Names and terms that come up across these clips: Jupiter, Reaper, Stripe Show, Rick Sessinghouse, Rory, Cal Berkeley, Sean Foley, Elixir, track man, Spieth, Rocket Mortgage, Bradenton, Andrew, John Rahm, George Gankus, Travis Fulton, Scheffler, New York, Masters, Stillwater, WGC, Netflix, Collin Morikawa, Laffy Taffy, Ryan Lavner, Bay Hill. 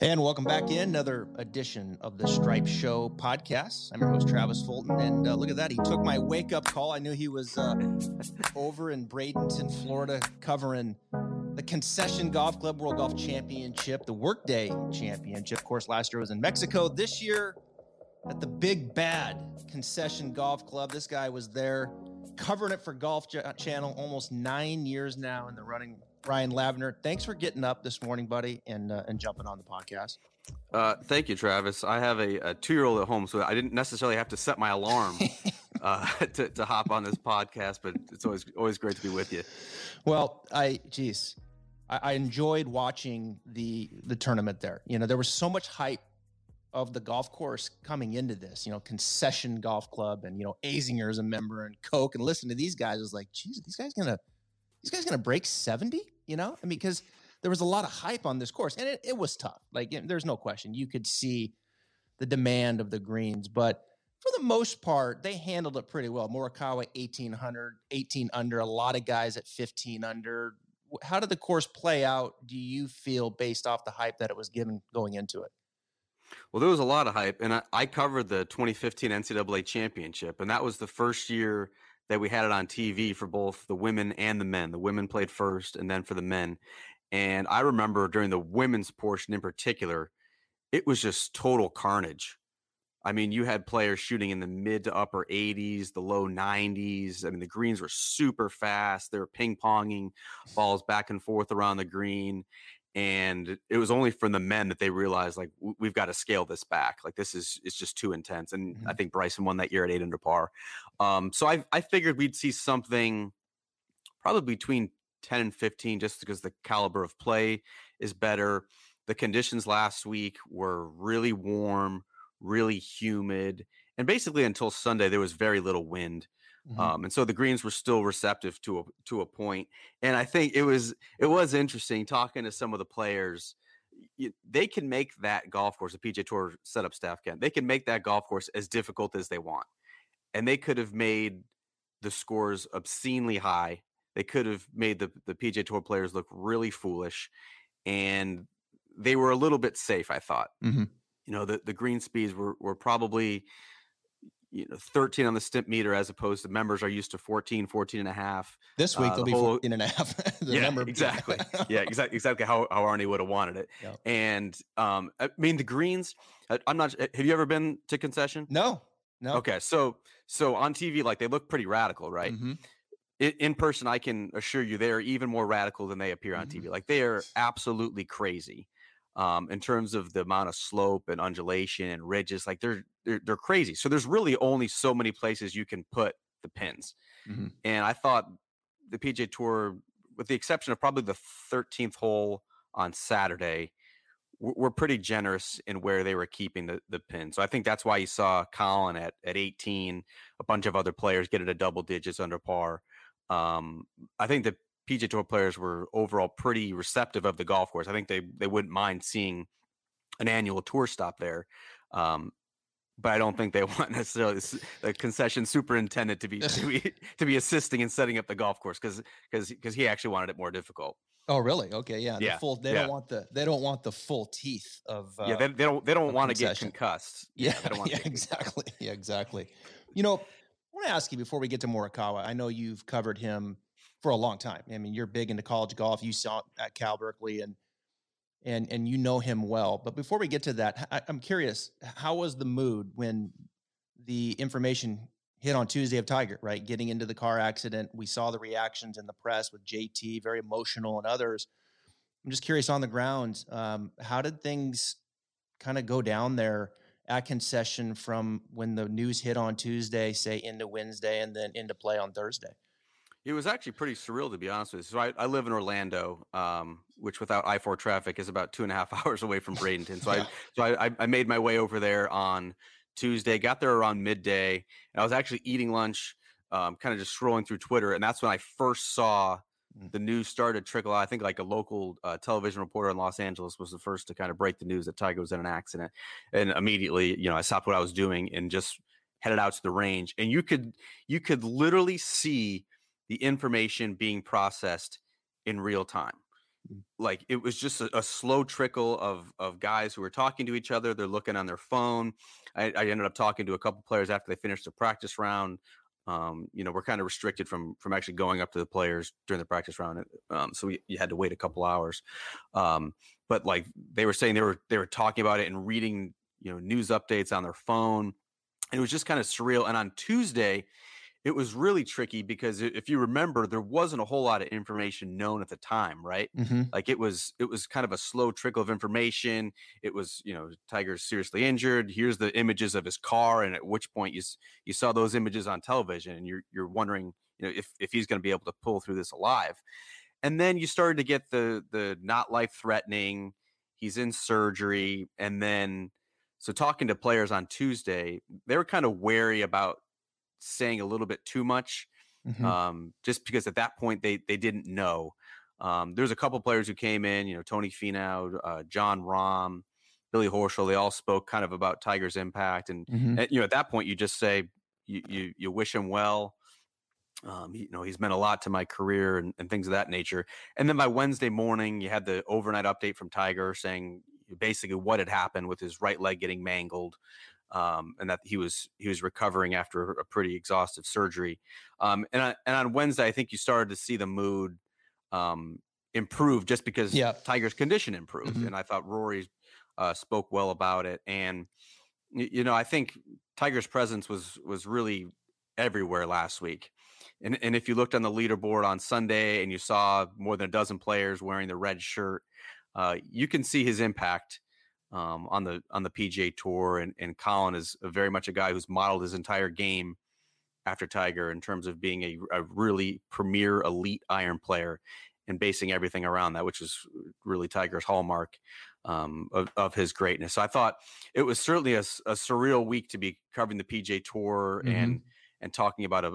And welcome back in another edition of the Stripe Show podcast. I'm your host, Travis Fulton. And look at that. He took my wake up call. I knew he was over in Bradenton, Florida, covering the Concession Golf Club World Golf Championship, the Workday Championship. Of course, last year was in Mexico. This year at the Big Bad Concession Golf Club. This guy was there covering it for Golf Channel almost 9 years now in the running. Ryan Lavner, thanks for getting up this morning, buddy, and jumping on the podcast. Thank you, Travis. I have a two-year-old at home, so I didn't necessarily have to set my alarm to hop on this podcast, but it's always great to be with you. Well, I enjoyed watching the tournament there. You know, there was so much hype of the golf course coming into this, you know, Concession Golf Club and, you know, Azinger is a member and Coke, and listen to these guys. It was like, geez, these guys going to break 70? You know, I mean, because there was a lot of hype on this course, and it was tough. Like, there's no question. You could see the demand of the greens, but for the most part, they handled it pretty well. Morikawa, 1800, 18 under, a lot of guys at 15 under. How did the course play out, do you feel, based off the hype that it was given going into it? Well, there was a lot of hype, and I covered the 2015 NCAA Championship, and that was the first year that we had it on TV for both the women and the men. The women played first and then for the men. And I remember during the women's portion in particular, it was just total carnage. I mean, you had players shooting in the mid to upper 80s, the low 90s. I mean, the greens were super fast. They were ping-ponging balls back and forth around the green. And it was only from the men that they realized, like, we've got to scale this back. Like, it's just too intense. And I think Bryson won that year at 8 under par. So I figured we'd see something probably between 10 and 15, just because the caliber of play is better. The conditions last week were really warm, really humid. And basically until Sunday, there was very little wind. And so the greens were still receptive to a point. And I think it was interesting talking to some of the players. They can make that golf course, the PGA Tour setup staff can, they can make that golf course as difficult as they want. And they could have made the scores obscenely high. They could have made the PGA Tour players look really foolish. And they were a little bit safe, I thought. Mm-hmm. You know, the green speeds were probably, you know, 13 on the stimp meter, as opposed to members are used to 14, 14 and a half. This week they'll be 14 and a half. Exactly. Yeah, exactly how Arnie would have wanted it. Yep. And I mean, the greens, have you ever been to Concession? No. Okay. So on TV, like, they look pretty radical, right? Mm-hmm. In person, I can assure you they are even more radical than they appear on TV. Like, they are absolutely crazy. In terms of the amount of slope and undulation and ridges, like they're crazy. So there's really only so many places you can put the pins. Mm-hmm. And I thought the PGA Tour, with the exception of probably the 13th hole on Saturday, were pretty generous in where they were keeping the pin. So I think that's why you saw Collin at 18, a bunch of other players get it a double digits under par. I think the PGA Tour players were overall pretty receptive of the golf course. I think they wouldn't mind seeing an annual tour stop there. But I don't think they want necessarily the Concession superintendent to be assisting in setting up the golf course, because he actually wanted it more difficult. Oh, really? Okay. Yeah. Yeah. They don't want the full teeth of, they don't want to get concussed. Exactly. Yeah, exactly. You know, I want to ask you before we get to Morikawa, I know you've covered him for a long time. I mean, you're big into college golf. You saw it at Cal Berkeley and you know him well. But before we get to that, I'm curious, how was the mood when the information hit on Tuesday of Tiger, right? Getting into the car accident. We saw the reactions in the press with JT, very emotional, and others. I'm just curious on the ground, how did things kind of go down there at Concession from when the news hit on Tuesday, say into Wednesday, and then into play on Thursday? It was actually pretty surreal, to be honest with you. So I live in Orlando, which without I-4 traffic is about 2.5 hours away from Bradenton. So I made my way over there on Tuesday, got there around midday, and I was actually eating lunch, kind of just scrolling through Twitter. And that's when I first saw the news started trickle out. I think like a local television reporter in Los Angeles was the first to kind of break the news that Tiger was in an accident. And immediately, you know, I stopped what I was doing and just headed out to the range. And you could literally see the information being processed in real time. like it was just a slow trickle of guys who were talking to each other. They're looking on their phone. I ended up talking to a couple players after they finished the practice round. We're kind of restricted from actually going up to the players during the practice round. So you had to wait a couple hours. But like they were saying, they were talking about it and reading, news updates on their phone. And it was just kind of surreal. And on Tuesday, it was really tricky because if you remember, there wasn't a whole lot of information known at the time, right? Mm-hmm. Like it was kind of a slow trickle of information. It was, Tiger's seriously injured. Here's the images of his car. And at which point you saw those images on television and you're wondering, if he's going to be able to pull through this alive. And then you started to get the not life threatening, he's in surgery. And then, so talking to players on Tuesday, they were kind of wary about saying a little bit too much, mm-hmm. Just because at that point they didn't know. There's a couple players who came in, Tony Finau, John Rahm, Billy Horschel. They all spoke kind of about Tiger's impact, and mm-hmm. At that point you just say you wish him well. He's meant a lot to my career and things of that nature. And then by Wednesday morning, you had the overnight update from Tiger saying basically what had happened with his right leg getting mangled. And that he was recovering after a pretty exhaustive surgery. And on Wednesday, I think you started to see the mood improve just because Tiger's condition improved. Mm-hmm. And I thought Rory spoke well about it. And, I think Tiger's presence was really everywhere last week. And if you looked on the leaderboard on Sunday and you saw more than a dozen players wearing the red shirt, you can see his impact on the PGA Tour, and Collin is very much a guy who's modeled his entire game after Tiger in terms of being a really premier elite iron player and basing everything around that, which is really Tiger's hallmark of his greatness. So I thought it was certainly a surreal week to be covering the PGA Tour mm-hmm. and talking about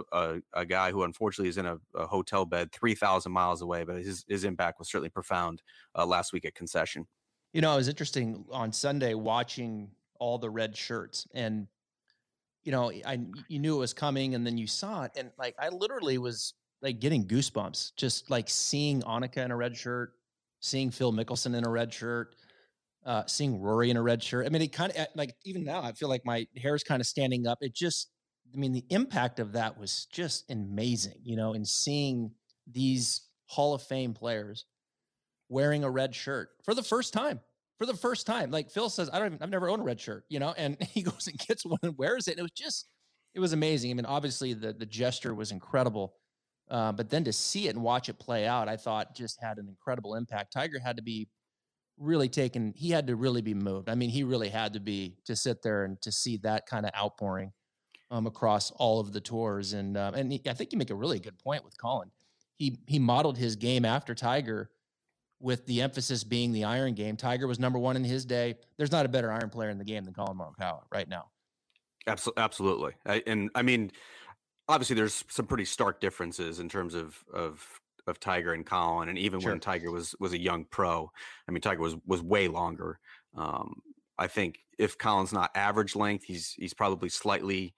a guy who unfortunately is in a hotel bed 3,000 miles away, but his impact was certainly profound last week at Concession. It was interesting on Sunday watching all the red shirts, and you knew it was coming, and then you saw it, and like I literally was like getting goosebumps just like seeing Annika in a red shirt, seeing Phil Mickelson in a red shirt, seeing Rory in a red shirt. I mean, it kind of like even now I feel like my hair is kind of standing up. It just, the impact of that was just amazing, and seeing these Hall of Fame players wearing a red shirt for the first time. Like Phil says, I've never owned a red shirt, and he goes and gets one and wears it. And it was amazing. Obviously the gesture was incredible. But then to see it and watch it play out, I thought just had an incredible impact. Tiger had to be really taken. He had to really be moved. He really had to be, to sit there and to see that kind of outpouring across all of the tours. And I think you make a really good point with Collin. He modeled his game after Tiger, with the emphasis being the iron game. Tiger was number one in his day. There's not a better iron player in the game than Collin Morikawa right now. Absolutely. Obviously there's some pretty stark differences in terms of Tiger and Collin. And even when Tiger was a young pro, Tiger was way longer. I think if Collin's not average length, he's probably slightly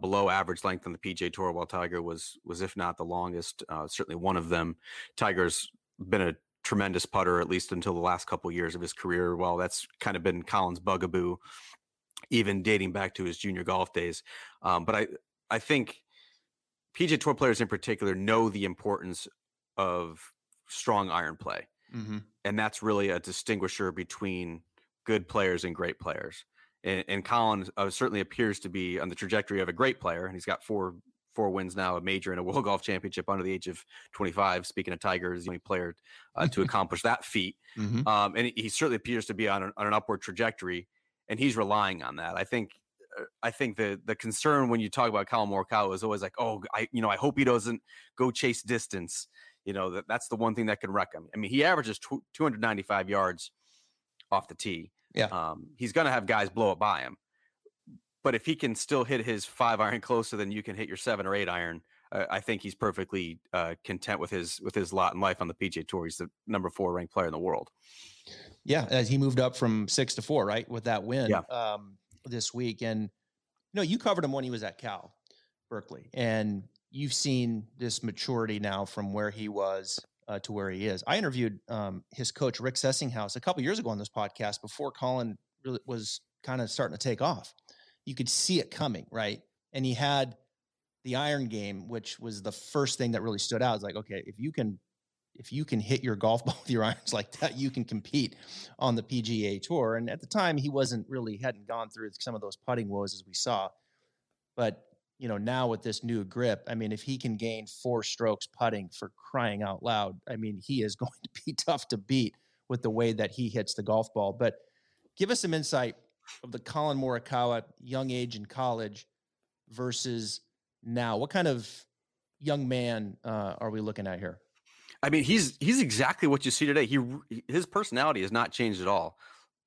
below average length on the PGA Tour, while Tiger was, if not the longest, certainly one of them. Tiger's been a tremendous putter, at least until the last couple of years of his career. Well, that's kind of been Collin's bugaboo, even dating back to his junior golf days. But I think PGA Tour players in particular know the importance of strong iron play. Mm-hmm. And that's really a distinguisher between good players and great players. And Collin certainly appears to be on the trajectory of a great player. And he's got four wins now, a major and a World Golf Championship under the age of 25. Speaking of Tiger, he's the only player to accomplish that feat. Mm-hmm. And he certainly appears to be on an upward trajectory, and he's relying on that. I think the concern when you talk about Collin Morikawa is always like, oh, I hope he doesn't go chase distance. That's the one thing that can wreck him. He averages 295 yards off the tee. Yeah. He's going to have guys blow up by him. But if he can still hit his 5 iron closer than you can hit your 7 or 8 iron, I think he's perfectly content with his lot in life on the PGA Tour. He's the number 4 ranked player in the world. Yeah, as he moved up from 6 to 4, right, with that win this week. And you covered him when he was at Cal Berkeley, and you've seen this maturity now from where he was to where he is. I interviewed his coach, Rick Sessinghouse, a couple years ago on this podcast before Collin really was kind of starting to take off. You could see it coming, right? And he had the iron game, which was the first thing that really stood out. It's like, okay, if you can hit your golf ball with your irons like that, you can compete on the PGA Tour. And at the time, he hadn't gone through some of those putting woes as we saw. But, you know, now with this new grip, I mean, if he can gain 4 strokes putting, for crying out loud, I mean, he is going to be tough to beat with the way that he hits the golf ball. But give us some insight of the Collin Morikawa young age in college versus now. What kind of young man are we looking at here? I mean, he's exactly what you see today. His personality has not changed at all.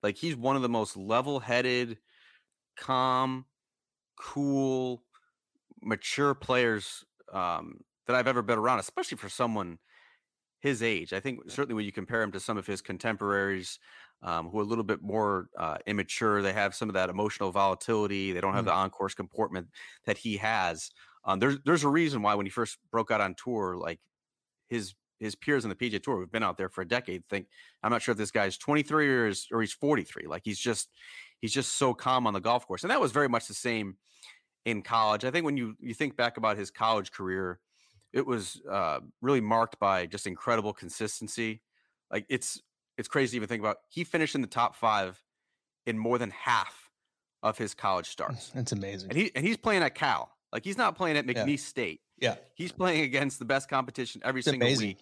Like, he's one of the most level-headed, calm, cool, mature players that I've ever been around, especially for someone his age. I think certainly when you compare him to some of his contemporaries who are a little bit more immature, they have some of that emotional volatility. They don't have the on-course comportment that he has. There's a reason why when he first broke out on tour, like his peers on the PGA Tour who've been out there for a decade think, I'm not sure if this guy's 23 or he's 43. Like, he's just so calm on the golf course. And that was very much the same in college. I think when you think back about his college career, it was really marked by just incredible consistency. Like, it's crazy to even think about. He finished in the top 5 in more than half of his college starts. That's amazing. And he's playing at Cal. Like, he's not playing at McNeese State. Yeah. He's playing against the best competition every single week.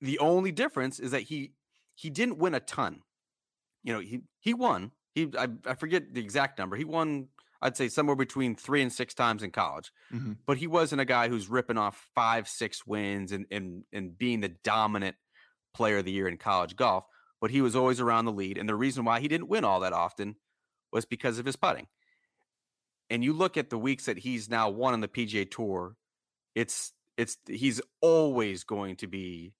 The only difference is that he didn't win a ton. You know, he won. I forget the exact number. He won, I'd say, somewhere between 3 and 6 times in college. Mm-hmm. But he wasn't a guy who's ripping off 5-6 wins and being the dominant player of the year in college golf. But he was always around the lead. And the reason why he didn't win all that often was because of his putting. And you look at the weeks that he's now won on the PGA Tour, he's always going to be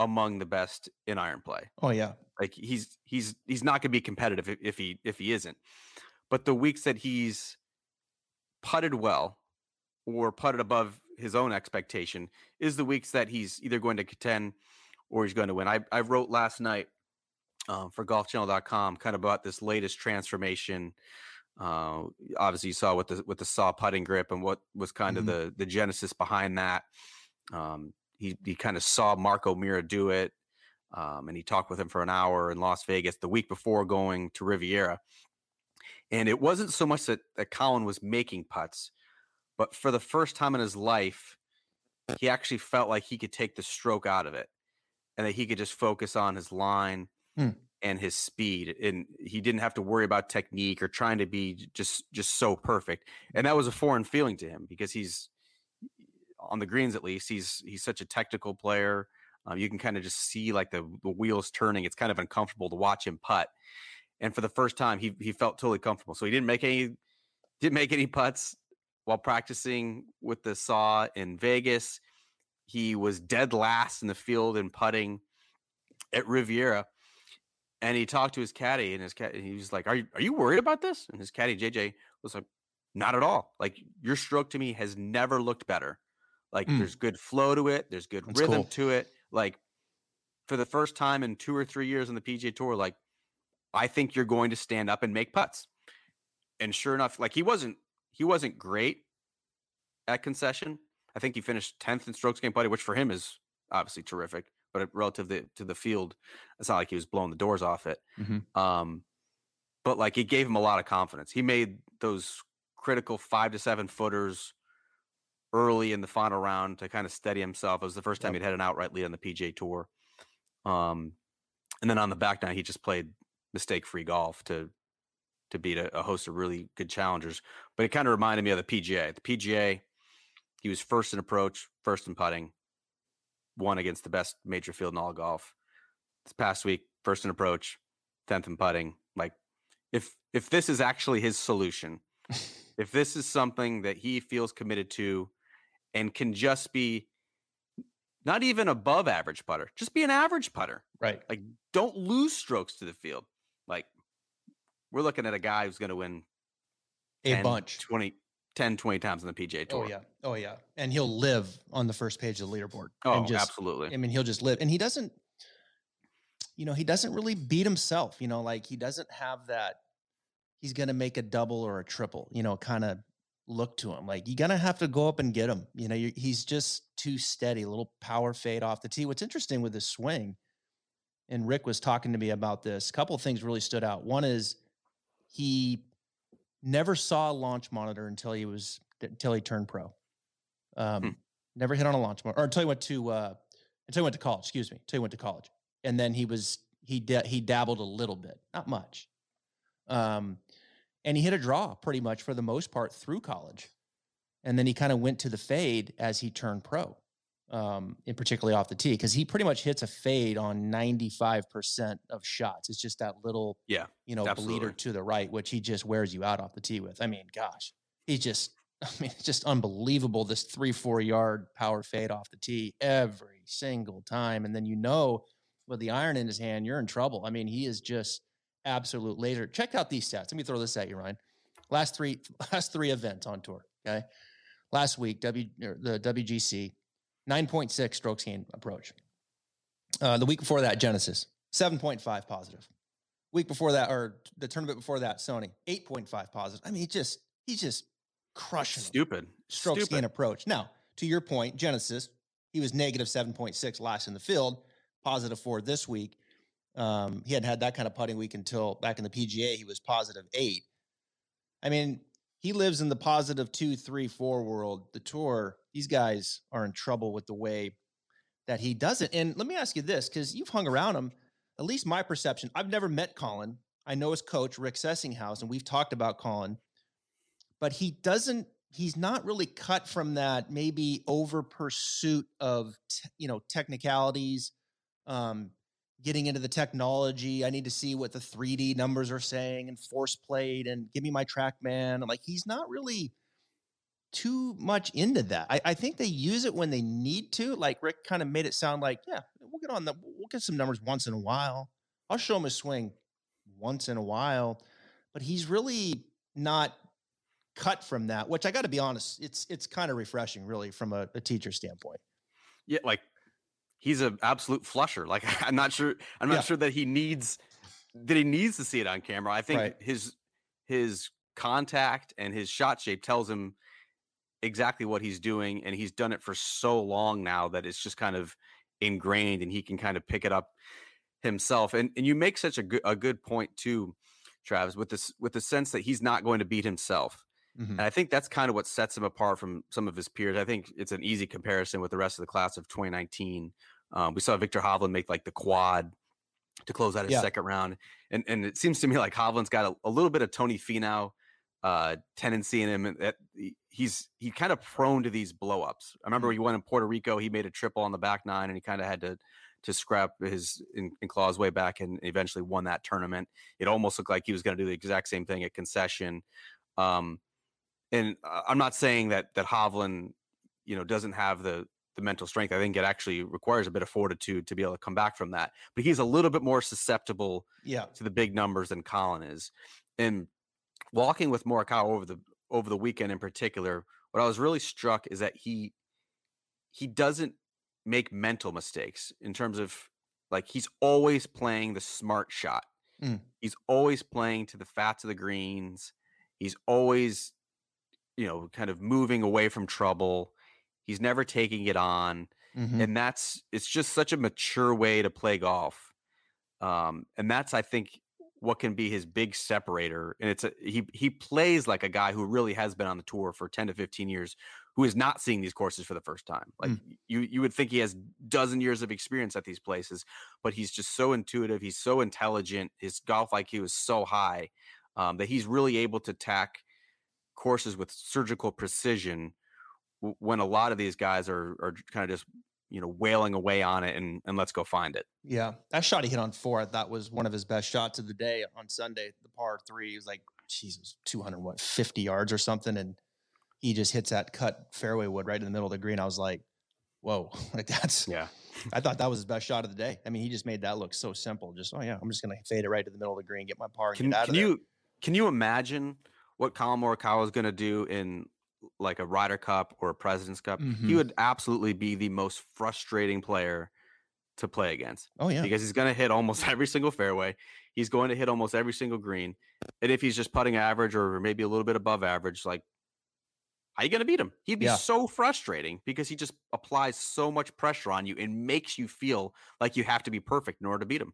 among the best in iron play. Oh yeah. Like, he's not going to be competitive if he isn't. But the weeks that he's putted well or putted above his own expectation is the weeks that he's either going to contend or he's going to win. I wrote last night for golfchannel.com kind of about this latest transformation. Obviously you saw with the saw putting grip and what was kind of the genesis behind that. He kind of saw Marco Mira do it, and he talked with him for an hour in Las Vegas the week before going to Riviera. And it wasn't so much that Collin was making putts, but for the first time in his life, he actually felt like he could take the stroke out of it and that he could just focus on his line and his speed. And he didn't have to worry about technique or trying to be just so perfect. And that was a foreign feeling to him because he's on the greens, at least he's such a technical player. You can kind of just see like the wheels turning. It's kind of uncomfortable to watch him putt. And for the first time, he felt totally comfortable. So he didn't make any putts while practicing with the saw in Vegas. He was dead last in the field in putting at Riviera. And he talked to his caddy, and he was like, "Are you worried about this?" And his caddy JJ was like, "Not at all. Like, your stroke to me has never looked better. Like, there's good flow to it. There's good rhythm to it. Like, for the first time in 2 or 3 years on the PGA Tour, like, I think you're going to stand up and make putts." And sure enough, like, he wasn't great at Concession. I think he finished 10th in strokes gained putting, which for him is obviously terrific. But relative to the field, it's not like he was blowing the doors off it. Mm-hmm. But like, it gave him a lot of confidence. He made those critical 5 to 7 footers early in the final round to kind of steady himself. It was the first time he'd had an outright lead on the PGA Tour. And then on the back nine, he just played mistake-free golf to beat a host of really good challengers. But it kind of reminded me of the PGA. The PGA, he was first in approach, first in putting. Won against the best major field in all golf. This past week, first in approach, 10th in putting. Like, if this is actually his solution, if this is something that he feels committed to and can just be not even above average putter, just be an average putter. Right. Like, don't lose strokes to the field. Like, we're looking at a guy who's going to win a bunch, 20, 10, 20 times on the PGA Tour. Oh, yeah. Oh, yeah. And he'll live on the first page of the leaderboard. Oh, and just, absolutely. I mean, he'll just live. And he doesn't, you know, he doesn't really beat himself. You know, like he doesn't have that, he's going to make a double or a triple, you know, kind of look to him. Like you're going to have to go up and get him. You know, he's just too steady, a little power fade off the tee. What's interesting with his swing, and Rick was talking to me about this, a couple of things really stood out. One is he never saw a launch monitor until he turned pro. Never hit on a launch monitor, or until he went to college. And then he dabbled a little bit, not much. And he hit a draw pretty much for the most part through college. And then he kind of went to the fade as he turned pro, and particularly off the tee, because he pretty much hits a fade on 95% of shots. It's just that little, bleeder to the right, which he just wears you out off the tee with. I mean, gosh, it's just unbelievable. This 3-4 yard power fade off the tee every single time. And then, you know, with the iron in his hand, you're in trouble. I mean, he is just absolute laser. Check out these stats. Let me throw this at you, Ryan. Last three events on tour. Okay, last week the WGC 9.6 strokes gained approach. The week before that, Genesis 7.5 positive. Week before that, or the tournament before that, Sony 8.5 positive. I mean, he's just crushing strokes gained approach. Now, to your point, Genesis, he was negative -7.6 last in the field, +4 this week. He hadn't had that kind of putting week until back in the PGA, he was +8. I mean, he lives in the +2, 3, 4 world. The tour, these guys are in trouble with the way that he does it. And let me ask you this, because you've hung around him, at least my perception. I've never met Collin. I know his coach, Rick Sessinghouse, and we've talked about Collin, but he's not really cut from that maybe over pursuit of, technicalities, getting into the technology. I need to see what the 3D numbers are saying and force played and give me my track man. I'm like, he's not really too much into that. I think they use it when they need to. Like Rick kind of made it sound like, yeah, we'll get some numbers once in a while. I'll show him a swing once in a while, but he's really not cut from that, which I got to be honest, it's kind of refreshing really from a teacher standpoint. Yeah. Like, he's an absolute flusher. Like I'm not sure that he needs to see it on camera. I think his contact and his shot shape tells him exactly what he's doing, and he's done it for so long now that it's just kind of ingrained, and he can kind of pick it up himself. And you make such a good point too, Travis, with the sense that he's not going to beat himself. Mm-hmm. And I think that's kind of what sets him apart from some of his peers. I think it's an easy comparison with the rest of the class of 2019. We saw Viktor Hovland make like the quad to close out his second round. And it seems to me like Hovland's got a little bit of Tony Finau tendency in him. That he's kind of prone to these blowups. I remember he won in Puerto Rico. He made a triple on the back nine, and he kind of had to scrap and claw his way back and eventually won that tournament. It almost looked like he was going to do the exact same thing at Concession. And I'm not saying that Hovland, doesn't have the mental strength. I think it actually requires a bit of fortitude to be able to come back from that. But he's a little bit more susceptible to the big numbers than Collin is. And walking with Morikawa over the weekend in particular, what I was really struck is that he doesn't make mental mistakes in terms of like he's always playing the smart shot. Mm. He's always playing to the fats of the greens. He's always kind of moving away from trouble. He's never taking it on. Mm-hmm. And it's just such a mature way to play golf. And that's, I think, what can be his big separator. And he plays like a guy who really has been on the tour for 10 to 15 years, who is not seeing these courses for the first time. Like you would think he has dozen years of experience at these places, but he's just so intuitive. He's so intelligent. His golf IQ is so high that he's really able to tack courses with surgical precision when a lot of these guys are kind of just wailing away on it and let's go find it. Yeah, that shot he hit on 4, I thought was one of his best shots of the day on Sunday, the par 3. He was like, Jesus, 250 yards or something, and he just hits that cut fairway wood right in the middle of the green. I was like, whoa, like that's I thought that was his best shot of the day. I mean, he just made that look so simple. Just I'm just gonna fade it right to the middle of the green, get my par, and get out of there. Can you imagine what Collin Morikawa is going to do in like a Ryder Cup or a President's Cup, mm-hmm. he would absolutely be the most frustrating player to play against. Oh yeah, because he's going to hit almost every single fairway. He's going to hit almost every single green. And if he's just putting average or maybe a little bit above average, like, how are you going to beat him? He'd be so frustrating because he just applies so much pressure on you and makes you feel like you have to be perfect in order to beat him.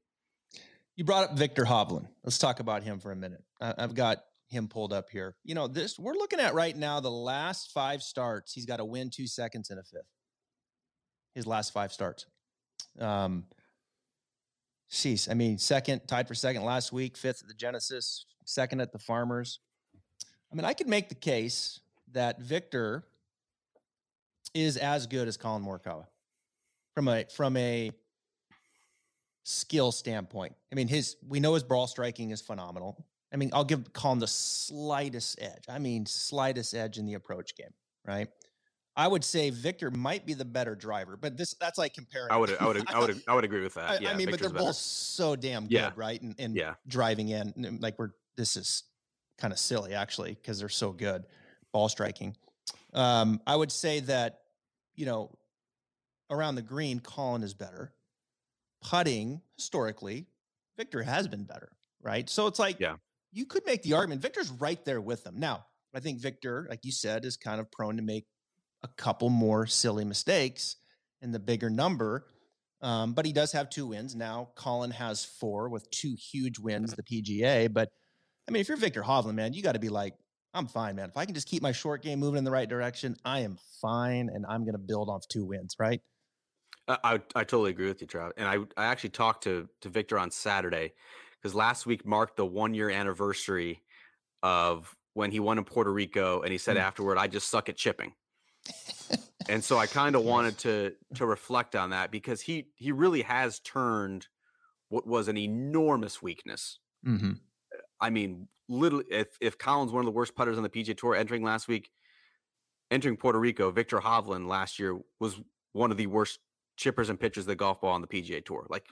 You brought up Viktor Hovland. Let's talk about him for a minute. I've got him pulled up here. You know, this we're looking at right now, the last five starts, he's got a win, 2 seconds, and a fifth. His last five starts. Jeez, I mean, second, tied for second last week, fifth at the Genesis, second at the Farmers. I mean, I could make the case that Viktor is as good as Collin Morikawa from a skill standpoint. I mean, we know his ball striking is phenomenal. I mean, I'll give Collin the slightest edge. I mean, slightest edge in the approach game, right? I would say Viktor might be the better driver, but that's like comparing. I would agree with that. Yeah, I mean, Victor's but they're both so damn good, right? And driving in, and like this is kind of silly actually because they're so good. Ball striking. I would say that, you know, around the green, Collin is better. Putting, historically, Viktor has been better, right? So it's like, you could make the argument. Victor's right there with them. Now, I think Viktor, like you said, is kind of prone to make a couple more silly mistakes in the bigger number. But he does have 2 wins. Now, Collin has 4 with 2 huge wins, the PGA. But, I mean, if you're Viktor Hovland, man, you got to be like, I'm fine, man. If I can just keep my short game moving in the right direction, I am fine, and I'm going to build off 2 wins, right? I totally agree with you, Trav. And I actually talked to Viktor on Saturday because last week marked the 1-year anniversary of when he won in Puerto Rico, and he said afterward, I just suck at chipping. And so I kind of wanted to reflect on that because he really has turned what was an enormous weakness. Mm-hmm. I mean, literally, if Collin's one of the worst putters on the PGA Tour entering last week, entering Puerto Rico, Viktor Hovland last year was one of the worst chippers and pitchers of the golf ball on the PGA Tour. Like,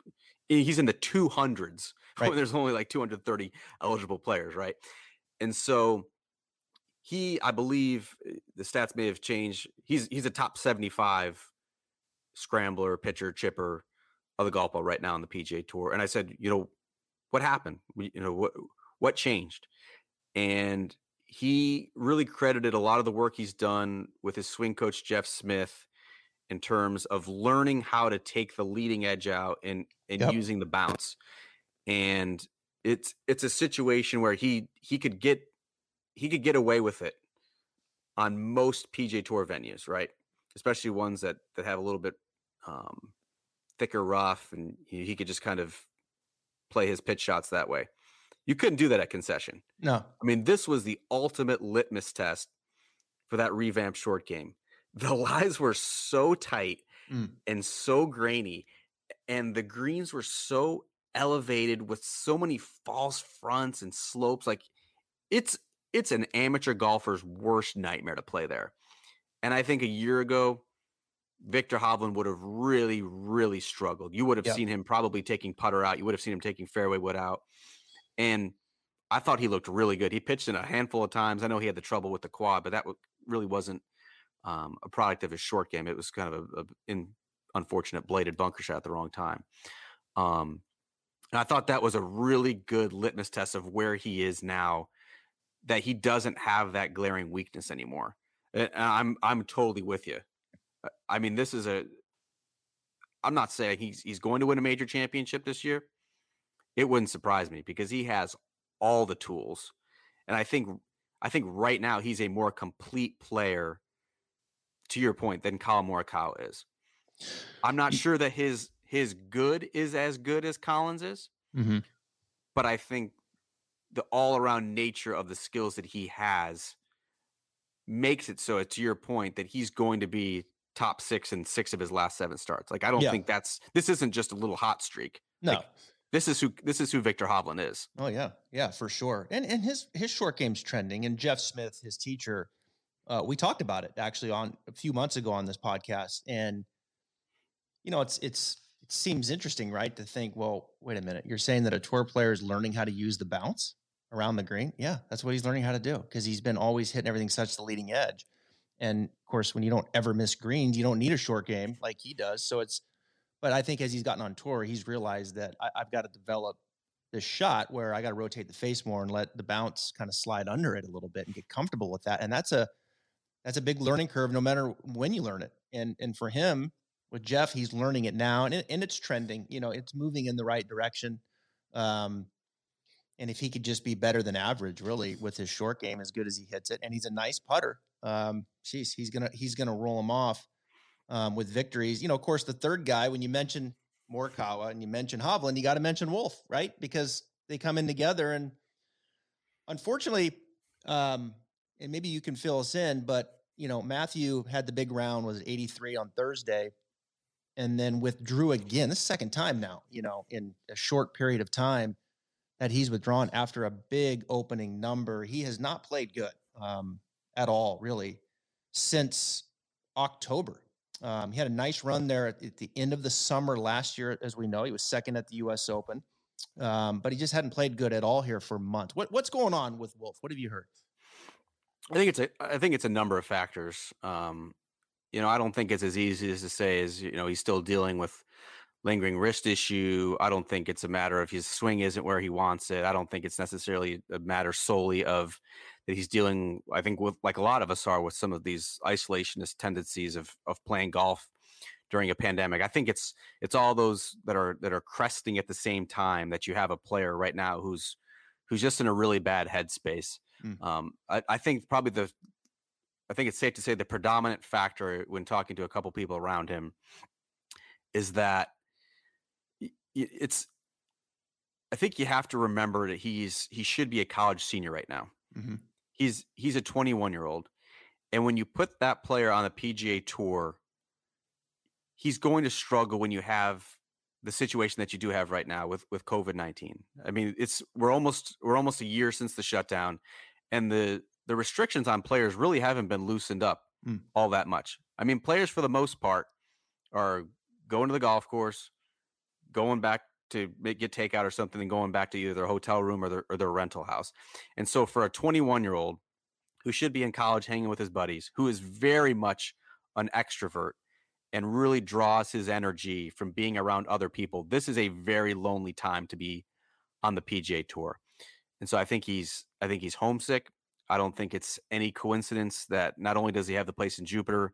he's in the 200s. Right. When there's only like 230 eligible players, right? And so I believe the stats may have changed. He's a top 75 scrambler, pitcher, chipper of the golf ball right now on the PGA Tour. And I said, you know, what happened? What changed? And he really credited a lot of the work he's done with his swing coach, Jeff Smith, in terms of learning how to take the leading edge out and using the bounce. And it's a situation where he could get away with it on most PGA Tour venues, right? Especially ones that have a little bit thicker rough, and he could just kind of play his pitch shots that way. You couldn't do that at Concession. No. I mean, this was the ultimate litmus test for that revamped short game. The lies were so tight and so grainy, and the greens were so elevated with so many false fronts and slopes. Like, it's an amateur golfer's worst nightmare to play there. And I think a year ago, Viktor Hovland would have really, really struggled. You would have seen him probably taking putter out. You would have seen him taking fairway wood out. And I thought he looked really good. He pitched in a handful of times. I know he had the trouble with the quad, but that really wasn't a product of his short game. It was kind of an unfortunate bladed bunker shot at the wrong time. And I thought that was a really good litmus test of where he is now, that he doesn't have that glaring weakness anymore. And I'm totally with you. I mean, this is I'm not saying he's going to win a major championship this year. It wouldn't surprise me because he has all the tools. And I think right now he's a more complete player, to your point, than Collin Morikawa is. I'm not sure that his good is as good as Collin's is, mm-hmm. but I think the all-around nature of the skills that he has makes it so, to your point, that he's going to be top 6 in 6 of his last 7 starts. Like, I don't think this isn't just a little hot streak. No. Like, This is who Viktor Hovland is. Oh yeah. Yeah, for sure. And his short game's trending, and Jeff Smith, his teacher, we talked about it actually on a few months ago on this podcast. And you know, it seems interesting, right? To think, well, wait a minute. You're saying that a tour player is learning how to use the bounce around the green? Yeah, that's what he's learning how to do because he's been always hitting everything such the leading edge. And of course, when you don't ever miss greens, you don't need a short game like he does. So it's, but I think as he's gotten on tour, he's realized that I've got to develop this shot where I got to rotate the face more and let the bounce kind of slide under it a little bit and get comfortable with that. And that's a big learning curve, no matter when you learn it. And for him with Jeff, he's learning it now and it's trending, you know, it's moving in the right direction. And if he could just be better than average, really, with his short game, as good as he hits it, and he's a nice putter, he's gonna roll him off with victories. You know, of course, the third guy, when you mention Morikawa and you mention Hovland, you got to mention Wolff, right? Because they come in together, and unfortunately, and maybe you can fill us in, but you know, Matthew had the big round, was 83 on Thursday, and then withdrew again. This is the second time now, you know, in a short period of time that he's withdrawn after a big opening number. He has not played good at all, really, since October. He had a nice run there at the end of the summer last year. As we know, he was second at the U.S. Open, but he just hadn't played good at all here for months. What's going on with Wolff? What have you heard? I think it's a number of factors. You know, I don't think it's as easy as to say as, you know, he's still dealing with lingering wrist issue. I don't think it's a matter of his swing isn't where he wants it. I don't think it's necessarily a matter solely of that he's dealing, I think, with, like a lot of us are, with some of these isolationist tendencies of playing golf during a pandemic. I think it's all those that are cresting at the same time, that you have a player right now who's just in a really bad headspace. Mm. I think it's safe to say the predominant factor when talking to a couple people around him is that I think you have to remember that he should be a college senior right now. Mm-hmm. He's a 21-year-old. And when you put that player on the PGA Tour, he's going to struggle when you have the situation that you do have right now with COVID-19. I mean, we're almost a year since the shutdown, and the restrictions on players really haven't been loosened up all that much. I mean, players for the most part are going to the golf course, going back to get takeout or something, and going back to either their hotel room or their rental house. And so for a 21-year-old who should be in college hanging with his buddies, who is very much an extrovert and really draws his energy from being around other people, this is a very lonely time to be on the PGA Tour. And so I think he's homesick. I don't think it's any coincidence that not only does he have the place in Jupiter,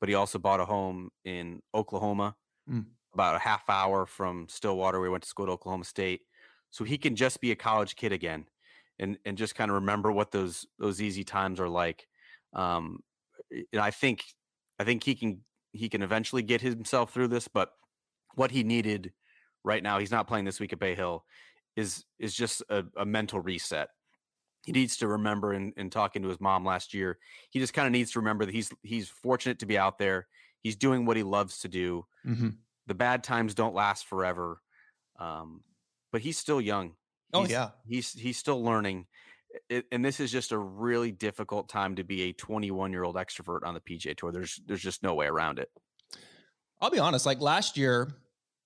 but he also bought a home in Oklahoma, about a half hour from Stillwater. We went to school at Oklahoma State. So he can just be a college kid again and just kind of remember what those easy times are like. And I think he can eventually get himself through this, but what he needed right now, he's not playing this week at Bay Hill, is just a mental reset. He needs to remember, in talking to his mom last year, he just kind of needs to remember that he's fortunate to be out there. He's doing what he loves to do. Mm-hmm. The bad times don't last forever, but he's still young. He's still learning, and this is just a really difficult time to be a 21-year-old extrovert on the PGA Tour. There's just no way around it. I'll be honest. Like last year,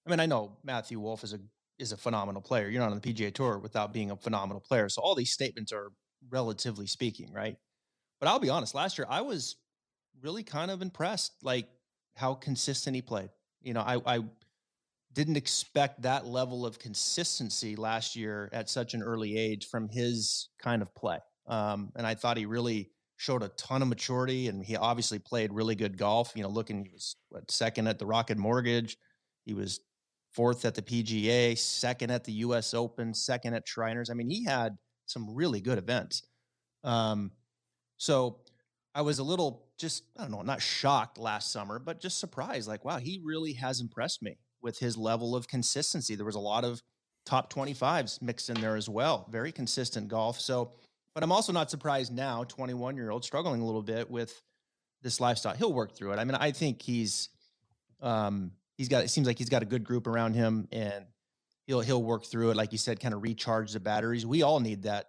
I mean, I know Matthew Wolff is a phenomenal player. You're not on the PGA Tour without being a phenomenal player. So all these statements are relatively speaking, right? But I'll be honest, last year I was really kind of impressed, like how consistent he played. You know, I didn't expect that level of consistency last year at such an early age from his kind of play. And I thought he really showed a ton of maturity, and he obviously played really good golf. You know, looking, he was second at the Rocket Mortgage. He was fourth at the PGA, second at the U.S. Open, second at Shriners. I mean, he had some really good events. So I was a little, just, I don't know, not shocked last summer, but just surprised. Like, wow, he really has impressed me with his level of consistency. There was a lot of top 25s mixed in there as well. Very consistent golf. So, but I'm also not surprised now, 21-year-old struggling a little bit with this lifestyle. He'll work through it. I mean, I think it seems like he's got a good group around him, and he'll work through it. Like you said, kind of recharge the batteries. We all need that.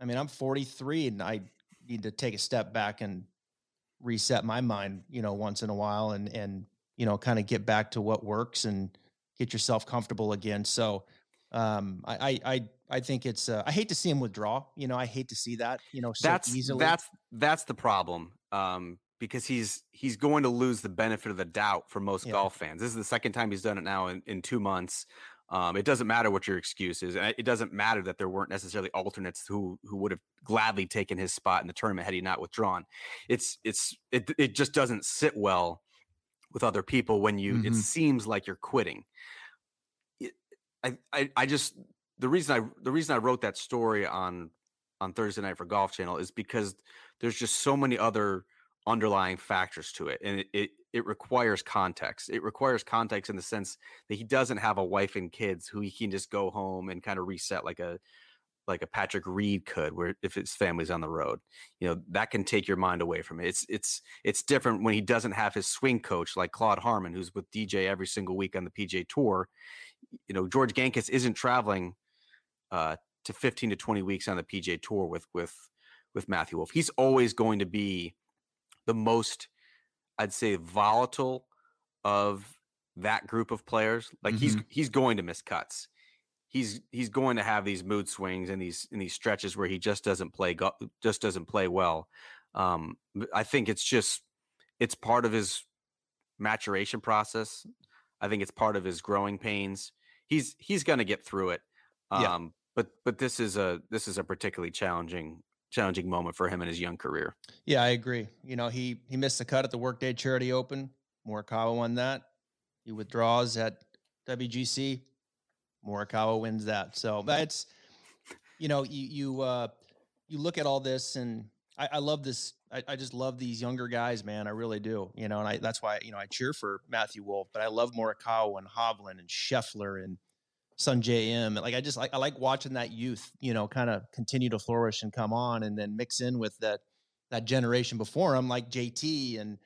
I mean, I'm 43 and I need to take a step back and reset my mind, you know, once in a while and, you know, kind of get back to what works and get yourself comfortable again. So, I think it's, I hate to see him withdraw, you know, I hate to see that, you know, so easily. That's the problem. Because he's going to lose the benefit of the doubt for most golf fans. This is the second time he's done it now in 2 months. It doesn't matter what your excuse is. It doesn't matter that there weren't necessarily alternates who would have gladly taken his spot in the tournament had he not withdrawn. It just doesn't sit well with other people when you, it seems like you're quitting. The reason I wrote that story on Thursday night for Golf Channel is because there's just so many other underlying factors to it. And it requires context. It requires context in the sense that he doesn't have a wife and kids who he can just go home and kind of reset like a Patrick Reed could, where if his family's on the road, you know, that can take your mind away from it. It's different when he doesn't have his swing coach like Claude Harmon, who's with DJ every single week on the PGA Tour. You know, George Gankus isn't traveling to 15 to 20 weeks on the PGA Tour with Matthew Wolff. He's always going to be the most, I'd say, volatile of that group of players. Like he's going to miss cuts. He's going to have these mood swings and these stretches where he just doesn't play well. I think it's part of his maturation process. I think it's part of his growing pains. He's going to get through it. But this is a particularly challenging moment for him in his young career. Yeah, I agree. You know, he missed the cut at the Workday Charity Open. Morikawa won that. He withdraws at WGC. Morikawa wins that. So that's, you know, you look at all this, and I love this. I just love these younger guys, man. I really do. You know, and that's why, you know, I cheer for Matthew Wolff, but I love Morikawa and Hovland and Scheffler and Son JM. Like, I like watching that youth, you know, kind of continue to flourish and come on, and then mix in with that generation before him, like JT and,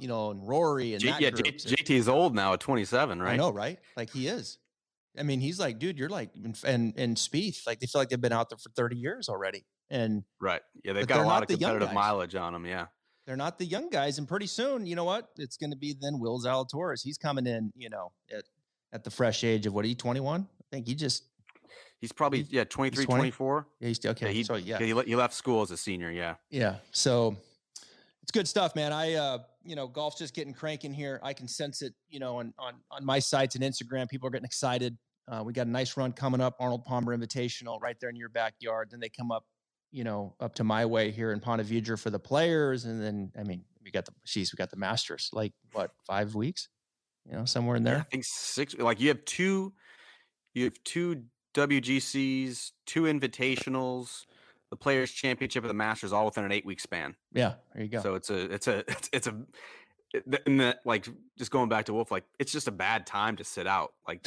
you know, and Rory and that group. JT is old now at 27, right? I know, right? Like, he is. I mean, he's like, dude, you're like, and Spieth, like, they feel like they've been out there for 30 years already. And right. Yeah. They've got a lot of competitive mileage on them. Yeah. They're not the young guys. And pretty soon, you know what? It's going to be then Will Zalatoris. He's coming in, you know, at the fresh age of, what, are you 21? I think he's probably 23, 24. Yeah, he's okay. Yeah, he left school as a senior. Yeah. Yeah. So it's good stuff, man. I, you know, golf's just getting cranking here. I can sense it, you know, on my sites and Instagram, people are getting excited. We got a nice run coming up, Arnold Palmer Invitational right there in your backyard. Then they come up, you know, up to my way here in Ponte Vedra for the players. And then, I mean, we got the Masters, like, what, 5 weeks? You know, somewhere in there. I think 6. Like, you have two WGCs, 2 invitationals, the Players Championship, and the Masters, all within an 8-week span. Yeah, there you go. So it's just going back to Wolff, like, it's just a bad time to sit out. Like,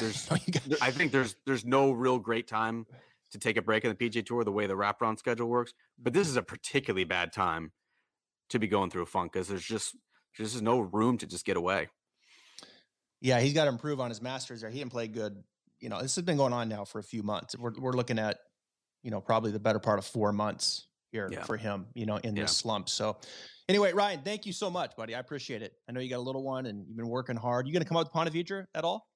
I think there's no real great time to take a break in the PGA Tour the way the wraparound schedule works. But this is a particularly bad time to be going through a funk, because there's just no room to just get away. Yeah, he's got to improve on his Masters there. He didn't play good. You know, this has been going on now for a few months. We're looking at, you know, probably the better part of 4 months here for him, you know, in this slump. So anyway, Ryan, thank you so much, buddy. I appreciate it. I know you got a little one and you've been working hard. You going to come out to Ponte Vedra at all?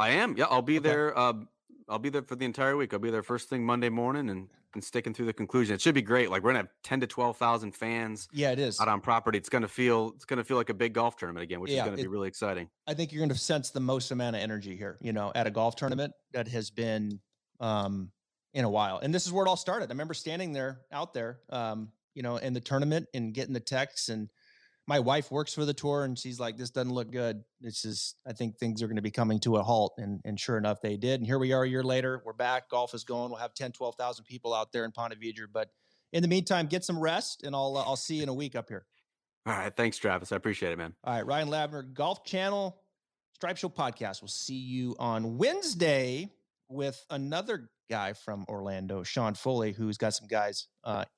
I am. Yeah, I'll be there. I'll be there for the entire week. I'll be there first thing Monday morning and sticking through the conclusion. It should be great. Like, we're gonna have 10,000 to 12,000 fans. Yeah, it is out on property. It's gonna feel like a big golf tournament again, which is gonna be really exciting. I think you're gonna sense the most amount of energy here, you know, at a golf tournament that has been in a while. And this is where it all started. I remember standing out there, you know, in the tournament and getting the texts. And my wife works for the tour, and she's like, this doesn't look good. This is, I think things are going to be coming to a halt. And sure enough, they did. And here we are a year later. We're back. Golf is going. We'll have 10,000, 12,000 people out there in Ponte Vedra. But in the meantime, get some rest, and I'll see you in a week up here. All right. Thanks, Travis. I appreciate it, man. All right. Ryan Lavner, Golf Channel, Stripe Show Podcast. We'll see you on Wednesday with another guy from Orlando, Sean Foley, who's got some guys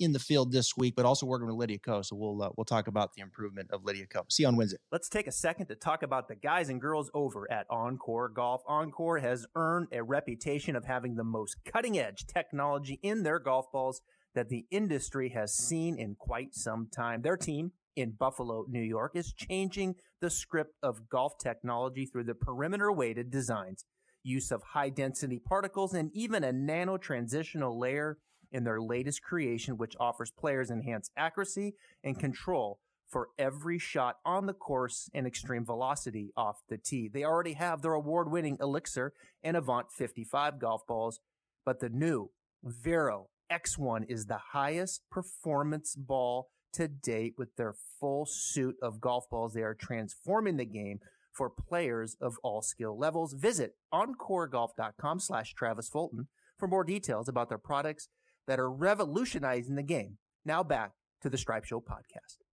in the field this week, but also working with Lydia Ko. So we'll talk about the improvement of Lydia Ko. See you on Wednesday. Let's take a second to talk about the guys and girls over at Encore Golf. Encore has earned a reputation of having the most cutting-edge technology in their golf balls that the industry has seen in quite some time. Their team in Buffalo, New York, is changing the script of golf technology through the perimeter-weighted designs. use of high-density particles, and even a nano-transitional layer in their latest creation, which offers players enhanced accuracy and control for every shot on the course and extreme velocity off the tee. They already have their award-winning Elixir and Avant 55 golf balls, but the new Vero X1 is the highest performance ball to date with their full suite of golf balls. They are transforming the game for players of all skill levels. Visit encoregolf.com/Travis Fulton for more details about their products that are revolutionizing the game. Now back to the Stripe Show podcast.